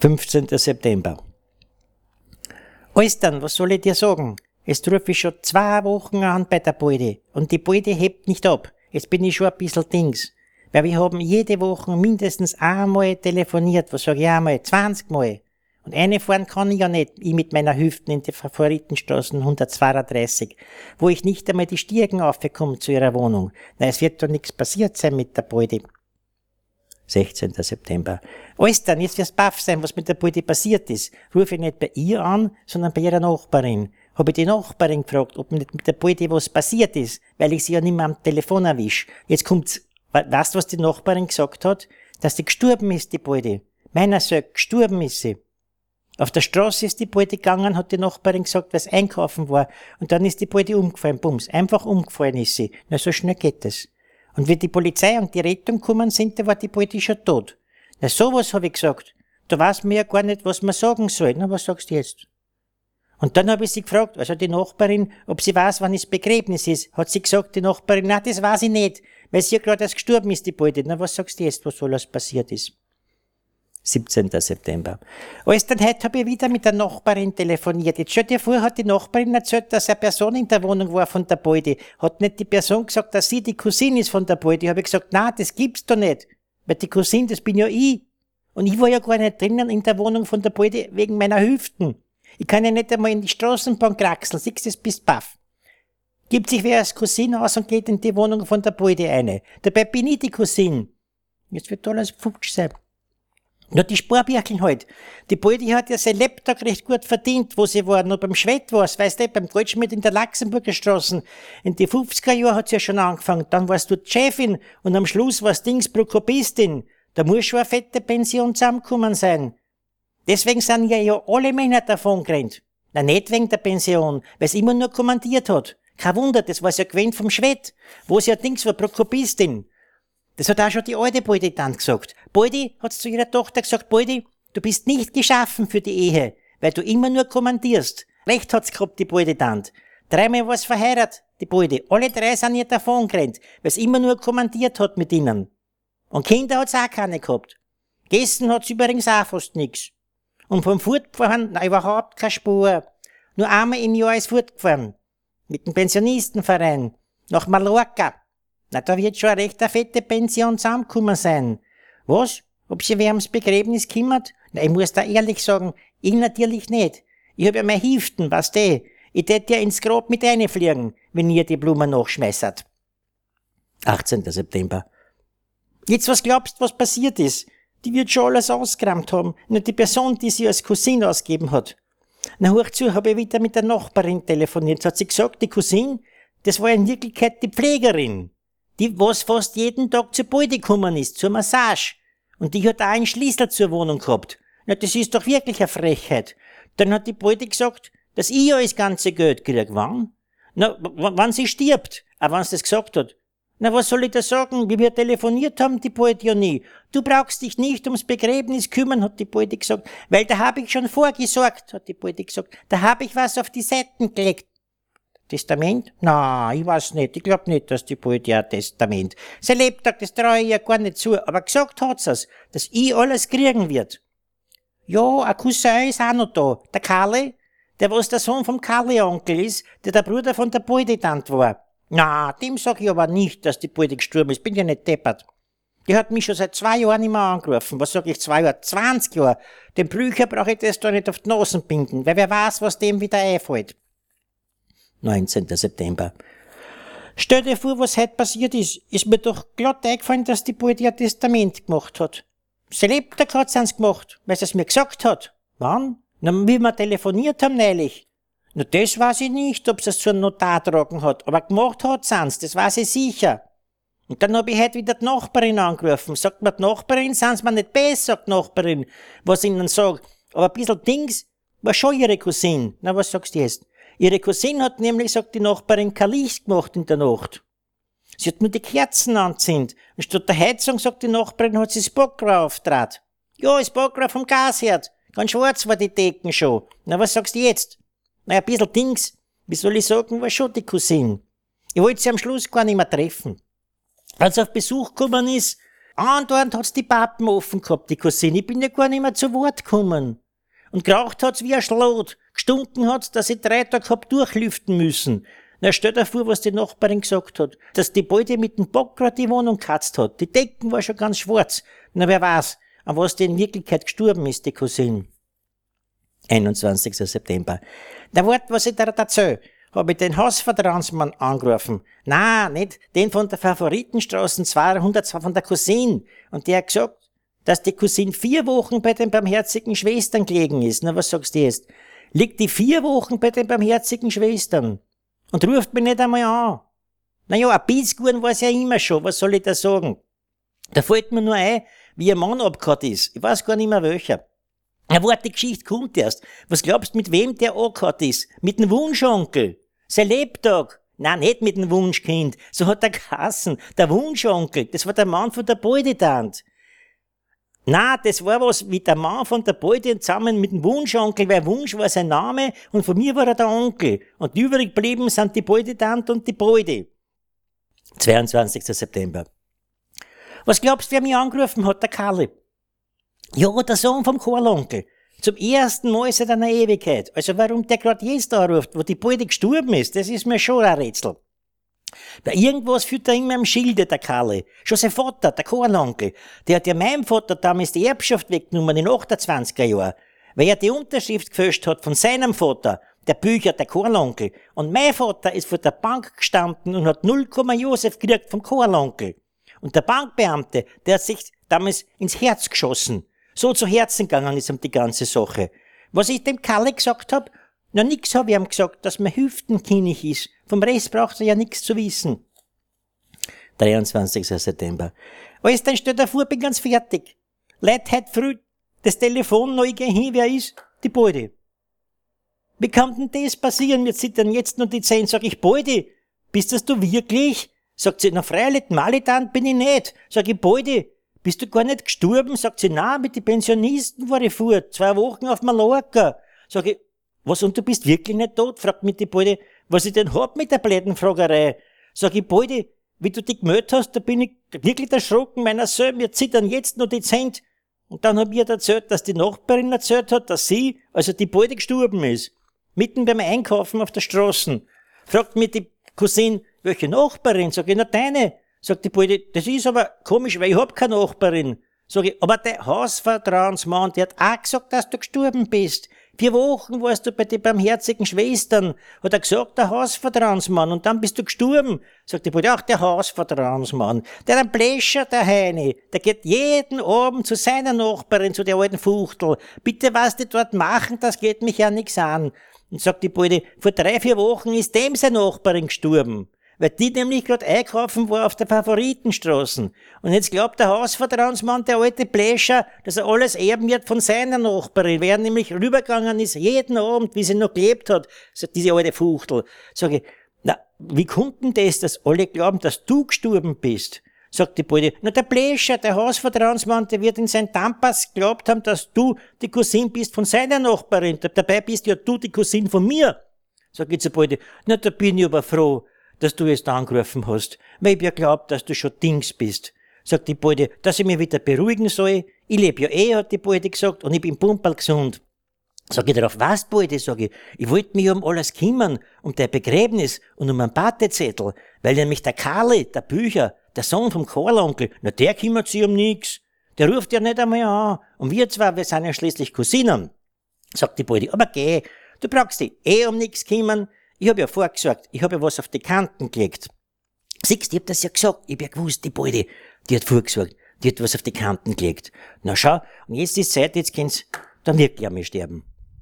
15. September. Alstern, was soll ich dir sagen? Es rufe ich schon 2 Wochen an bei der Balde und die Balde hebt nicht ab. Jetzt bin ich schon ein bisschen Dings. Weil wir haben jede Woche mindestens einmal telefoniert, was sag ich einmal, 20 Mal. Und eine fahren kann ich ja nicht, ich mit meiner Hüften in der Favoritenstraße 132, wo ich nicht einmal die Stiergen aufkomme zu ihrer Wohnung. Na, es wird doch nichts passiert sein mit der Balde. 16. September. Alstern, jetzt wirst baff sein, was mit der Balde passiert ist. Rufe ich nicht bei ihr an, sondern bei ihrer Nachbarin. Habe ich die Nachbarin gefragt, ob nicht mit der Balde was passiert ist, weil ich sie ja nicht mehr am Telefon erwische. Jetzt kommt's. Weißt du, was die Nachbarin gesagt hat? Dass die gestorben ist, die Balde. Meiner sagt, gestorben ist sie. Auf der Straße ist die Balde gegangen, hat die Nachbarin gesagt, weil sie einkaufen war. Und dann ist die Balde umgefallen, bums. Einfach umgefallen ist sie. Na, so schnell geht das. Und wie die Polizei und die Rettung gekommen sind, da war die Balde schon tot. Na, sowas habe ich gesagt. Da weiß man ja gar nicht, was man sagen soll. Na, was sagst du jetzt? Und dann habe ich sie gefragt, also die Nachbarin, ob sie weiß, wann das Begräbnis ist. Hat sie gesagt, die Nachbarin, na, das weiß ich nicht. Weil sie ja gerade erst gestorben ist, die Balde. Na, was sagst du jetzt, was alles passiert ist? 17. September. Alstern, heute habe ich wieder mit der Nachbarin telefoniert. Jetzt stell dir vor, hat die Nachbarin erzählt, dass eine Person in der Wohnung war von der Balde. Hat nicht die Person gesagt, dass sie die Cousine ist von der Balde. Habe ich gesagt, na, das gibt's doch nicht. Weil die Cousine, das bin ja ich. Und ich war ja gar nicht drinnen in der Wohnung von der Balde wegen meiner Hüften. Ich kann ja nicht einmal in die Straßenbahn kraxeln. Siehst du, das bist baff. Gibt sich wer als Cousine aus und geht in die Wohnung von der Balde eine. Dabei bin ich die Cousine. Jetzt wird alles futsch sein. Na, die Sparbircheln halt. Die Balde hat ja sein Lebtag recht gut verdient, wo sie war. Noch beim Schwed war's, weißt du, beim Goldschmied in der Luxemburger Straße. In die 50er Jahren hat's ja schon angefangen. Dann warst du die Chefin und am Schluss warst Dingsbro Kobistin. Da muss schon eine fette Pension zusammengekommen sein. Deswegen sind ja alle Männer davon gerannt. Na, nicht wegen der Pension, weil's immer nur kommandiert hat. Kein Wunder, das war's ja gewöhnt vom Schwed, wo's ja Dings war, Prokopistin. Das hat auch schon die alte Balde dann gesagt. Balde hat's zu ihrer Tochter gesagt, Balde, du bist nicht geschaffen für die Ehe, weil du immer nur kommandierst. Recht hat's gehabt, die Balde dann. 3 Mal war's verheiratet, die Balde. Alle 3 sind ihr davon gerannt, weil's immer nur kommandiert hat mit ihnen. Und Kinder hat's auch keine gehabt. Gessen hat's übrigens auch fast nix. Und vom Fortfahren, na, überhaupt keine Spur. Nur einmal im Jahr ist fortgefahren. Mit dem Pensionistenverein. Nach Mallorca. Na, da wird schon eine recht fette Pension zusammengekommen sein. Was? Ob sich wer ums Begräbnis kümmert? Na, ich muss da ehrlich sagen, ich natürlich nicht. Ich hab ja meine Hüften, weißt du? Ich tät ja ins Grab mit reinfliegen, wenn ihr die Blumen nachschmeißert. 18. September. Jetzt, was glaubst, was passiert ist? Die wird schon alles ausgerammt haben. Nur die Person, die sie als Cousine ausgegeben hat. Na, hör zu, habe ich wieder mit der Nachbarin telefoniert. So hat sie gesagt, die Cousine, das war in Wirklichkeit die Pflegerin. Die, was fast jeden Tag zur Balde gekommen ist, zur Massage. Und die hat auch einen Schlüssel zur Wohnung gehabt. Na, das ist doch wirklich eine Frechheit. Dann hat die Balde gesagt, dass ich ja das ganze Geld kriege. Wann? Na, wann sie stirbt. Auch wenn sie das gesagt hat. Na, was soll ich da sagen? Wie wir telefoniert haben, die Balde ja nie. Du brauchst dich nicht ums Begräbnis kümmern, hat die Balde gesagt. Weil da habe ich schon vorgesorgt, hat die Balde gesagt. Da habe ich was auf die Seiten gelegt. Testament? Na, ich weiß nicht. Ich glaub nicht, dass die Balde ein Testament. Sein Lebtag, das traue ich ja gar nicht zu. Aber gesagt hat's es, dass ich alles kriegen wird. Ja, ein Cousin ist auch noch da. Der Karli, der was der Sohn vom Karli-Onkel ist, der Bruder von der Balde-Tante war. Na, dem sag ich aber nicht, dass die Balde gestorben ist. Bin ja nicht deppert. Die hat mich schon seit 2 Jahren nicht mehr angerufen. Was sag ich, 2 Jahre? 20 Jahre. Den Blücher brauche ich das da nicht auf die Nasen binden, weil wer weiß, was dem wieder einfällt. 19. September. Stell dir vor, was heute passiert ist. Ist mir doch glatt eingefallen, dass die Balde ein Testament gemacht hat. Sie lebt da grad, sind's gemacht, weil sie es mir gesagt hat. Wann? Na, wie wir telefoniert haben neulich. Na, das weiß ich nicht, ob sie es zu einem Notar tragen hat, aber gemacht hat sind's, das weiß ich sicher. Und dann hab ich heute wieder die Nachbarin angerufen. Sagt mir die Nachbarin, sind's mir nicht besser, sagt die Nachbarin, was ich ihnen sag. Aber ein bisschen Dings war schon ihre Cousine. Na, was sagst du jetzt? Ihre Cousine hat nämlich, sagt die Nachbarin, kein Licht gemacht in der Nacht. Sie hat nur die Kerzen angezündet. Und statt der Heizung, sagt die Nachbarin, hat sie das Bockrohr aufgetraut. Ja, das Bockrohr vom Gasherd. Ganz schwarz war die Decken schon. Na, was sagst du jetzt? Na, ein bisschen Dings, wie soll ich sagen, war schon die Cousine. Ich wollte sie am Schluss gar nicht mehr treffen. Als sie auf Besuch gekommen ist, Andauernd hat's die Pappen offen gehabt, die Cousine, ich bin ja gar nicht mehr zu Wort gekommen. Und geraucht hat's wie ein Schlot, gestunken hat's, dass ich 3 Tage hab durchlüften müssen. Na, stell dir vor, was die Nachbarin gesagt hat, dass die Baldi mit dem Bockrohr die Wohnung gekratzt hat, die Decken war schon ganz schwarz. Na, wer weiß, an was die in Wirklichkeit gestorben ist, die Cousine. 21. September. Na, wart, was ich dir erzähl. Habe ich den Hausvertrauensmann angerufen. Na, nicht den von der Favoritenstraße 202 von der Cousine. Und der hat gesagt, dass die Cousine 4 Wochen bei den barmherzigen Schwestern gelegen ist. Na, was sagst du jetzt? Liegt die 4 Wochen bei den barmherzigen Schwestern und ruft mich nicht einmal an. Naja, ein Bissguren war's ja immer schon, was soll ich da sagen? Da fällt mir nur ein, wie ein Mann abgehauen ist. Ich weiß gar nicht mehr welcher. Na, warte, die Geschichte kommt erst. Was glaubst du, mit wem der angehaut ist? Mit dem Wunschonkel. Sein Lebtag. Nein, nicht mit dem Wunschkind. So hat er geheißen. Der Wunschonkel. Das war der Mann von der Baldi-Tante. Nein, das war was wie der Mann von der Baldi zusammen mit dem Wunschonkel, weil Wunsch war sein Name und von mir war er der Onkel. Und übrig geblieben sind die Baldi-Tante und die Baldi. 22. September. Was glaubst du, wer mich angerufen hat? Der Kalib. Ja, der Sohn vom Karl-Onkel. Zum ersten Mal seit einer Ewigkeit. Also warum der gerade jetzt anruft, wo die Baldi gestorben ist, das ist mir schon ein Rätsel. Bei irgendwas führt er immer am Schilde, der Kalle. Schon sein Vater, der Karl-Onkel, der hat ja meinem Vater damals die Erbschaft weggenommen in 28er Jahren, weil er die Unterschrift gefälscht hat von seinem Vater, der Bücher, der Karl-Onkel. Und mein Vater ist von der Bank gestanden und hat 0, Josef gekriegt vom Karl-Onkel. Und der Bankbeamte, der hat sich damals ins Herz geschossen. So zu Herzen gegangen ist ihm die ganze Sache. Was ich dem Kalle gesagt hab? Na, nix hab ich ihm gesagt, dass mir hüftenkinnig ist. Vom Rest braucht er ja nix zu wissen. 23. September. Alles, dann stell dir vor, bin ganz fertig. Leute, heute früh das Telefon neu gehen hin, wer ist? Die Baldi. Wie kann denn das passieren? Mir zittern jetzt nur die Zehen. Sag ich, Baldi, bist das du wirklich? Sagt sie, na freilich, Malitan bin ich nicht. Sag ich, Baldi, bist du gar nicht gestorben? Sagt sie, na, mit den Pensionisten war ich fort, 2 Wochen auf Mallorca. Sag ich, was, und du bist wirklich nicht tot? Fragt mich die Baldi, was ich denn hab mit der Blädenfragerei. Sag ich, Baldi, wie du dich gemeldet hast, da bin ich wirklich erschrocken, meiner Söhne, mir zittern jetzt nur die Zehen. Und dann hab ich erzählt, dass die Nachbarin erzählt hat, dass sie, also die Baldi, gestorben ist. Mitten beim Einkaufen auf der Straße. Fragt mich die Cousine, welche Nachbarin? Sag ich, na deine. Sagt die Baldi, das ist aber komisch, weil ich hab keine Nachbarin. Sag ich, aber der Hausvertrauensmann, der hat auch gesagt, dass du gestorben bist. 4 Wochen warst du bei den barmherzigen Schwestern, hat er gesagt, der Hausvertrauensmann, und dann bist du gestorben. Sagt die Baldi, ach, der Hausvertrauensmann, der ein Pläscher, der Heini, der geht jeden Abend zu seiner Nachbarin, zu der alten Fuchtel. Bitte, was die dort machen, das geht mich ja nix an. Und sagt die Baldi, vor 3-4 Wochen ist dem seine Nachbarin gestorben, weil die nämlich gerade einkaufen war auf der Favoritenstraße. Und jetzt glaubt der Hausvertrauensmann, der alte Pläscher, dass er alles erben wird von seiner Nachbarin, weil er nämlich rübergegangen ist, jeden Abend, wie sie noch gelebt hat, sagt diese alte Fuchtel. Sag ich, na, wie kommt denn das, dass alle glauben, dass du gestorben bist? Sagt die Baldi, na, der Pläscher, der Hausvertrauensmann, der wird in seinen Tampas geglaubt haben, dass du die Cousine bist von seiner Nachbarin. Dabei bist ja du die Cousine von mir. Sag ich zur Baldi, na, da bin ich aber froh, dass du jetzt angerufen hast, weil ich ja glaub, dass du schon Dings bist. Sagt die Baldi, dass ich mich wieder beruhigen soll. Ich lebe ja eh, hat die Baldi gesagt, und ich bin pumperl gesund. Sag ich darauf, was, Baldi, sag ich wollte mich um alles kümmern, um dein Begräbnis und um einen Batezettel, weil nämlich der Karli, der Bücher, der Sohn vom Karl-Onkel, na, der kümmert sich um nix. Der ruft ja nicht einmal an. Und wir zwei, wir sind ja schließlich Cousinen. Sagt die Baldi, aber geh, du brauchst dich eh um nix kümmern. Ich hab ja vorgesagt, ich hab ja was auf die Kanten gelegt. Siehst, ich hab das ja gesagt, ich hab ja gewusst, die Baldi, die hat vorgesagt, die hat was auf die Kanten gelegt. Na schau, und jetzt ist Zeit, jetzt kann's dann wirklich einmal sterben.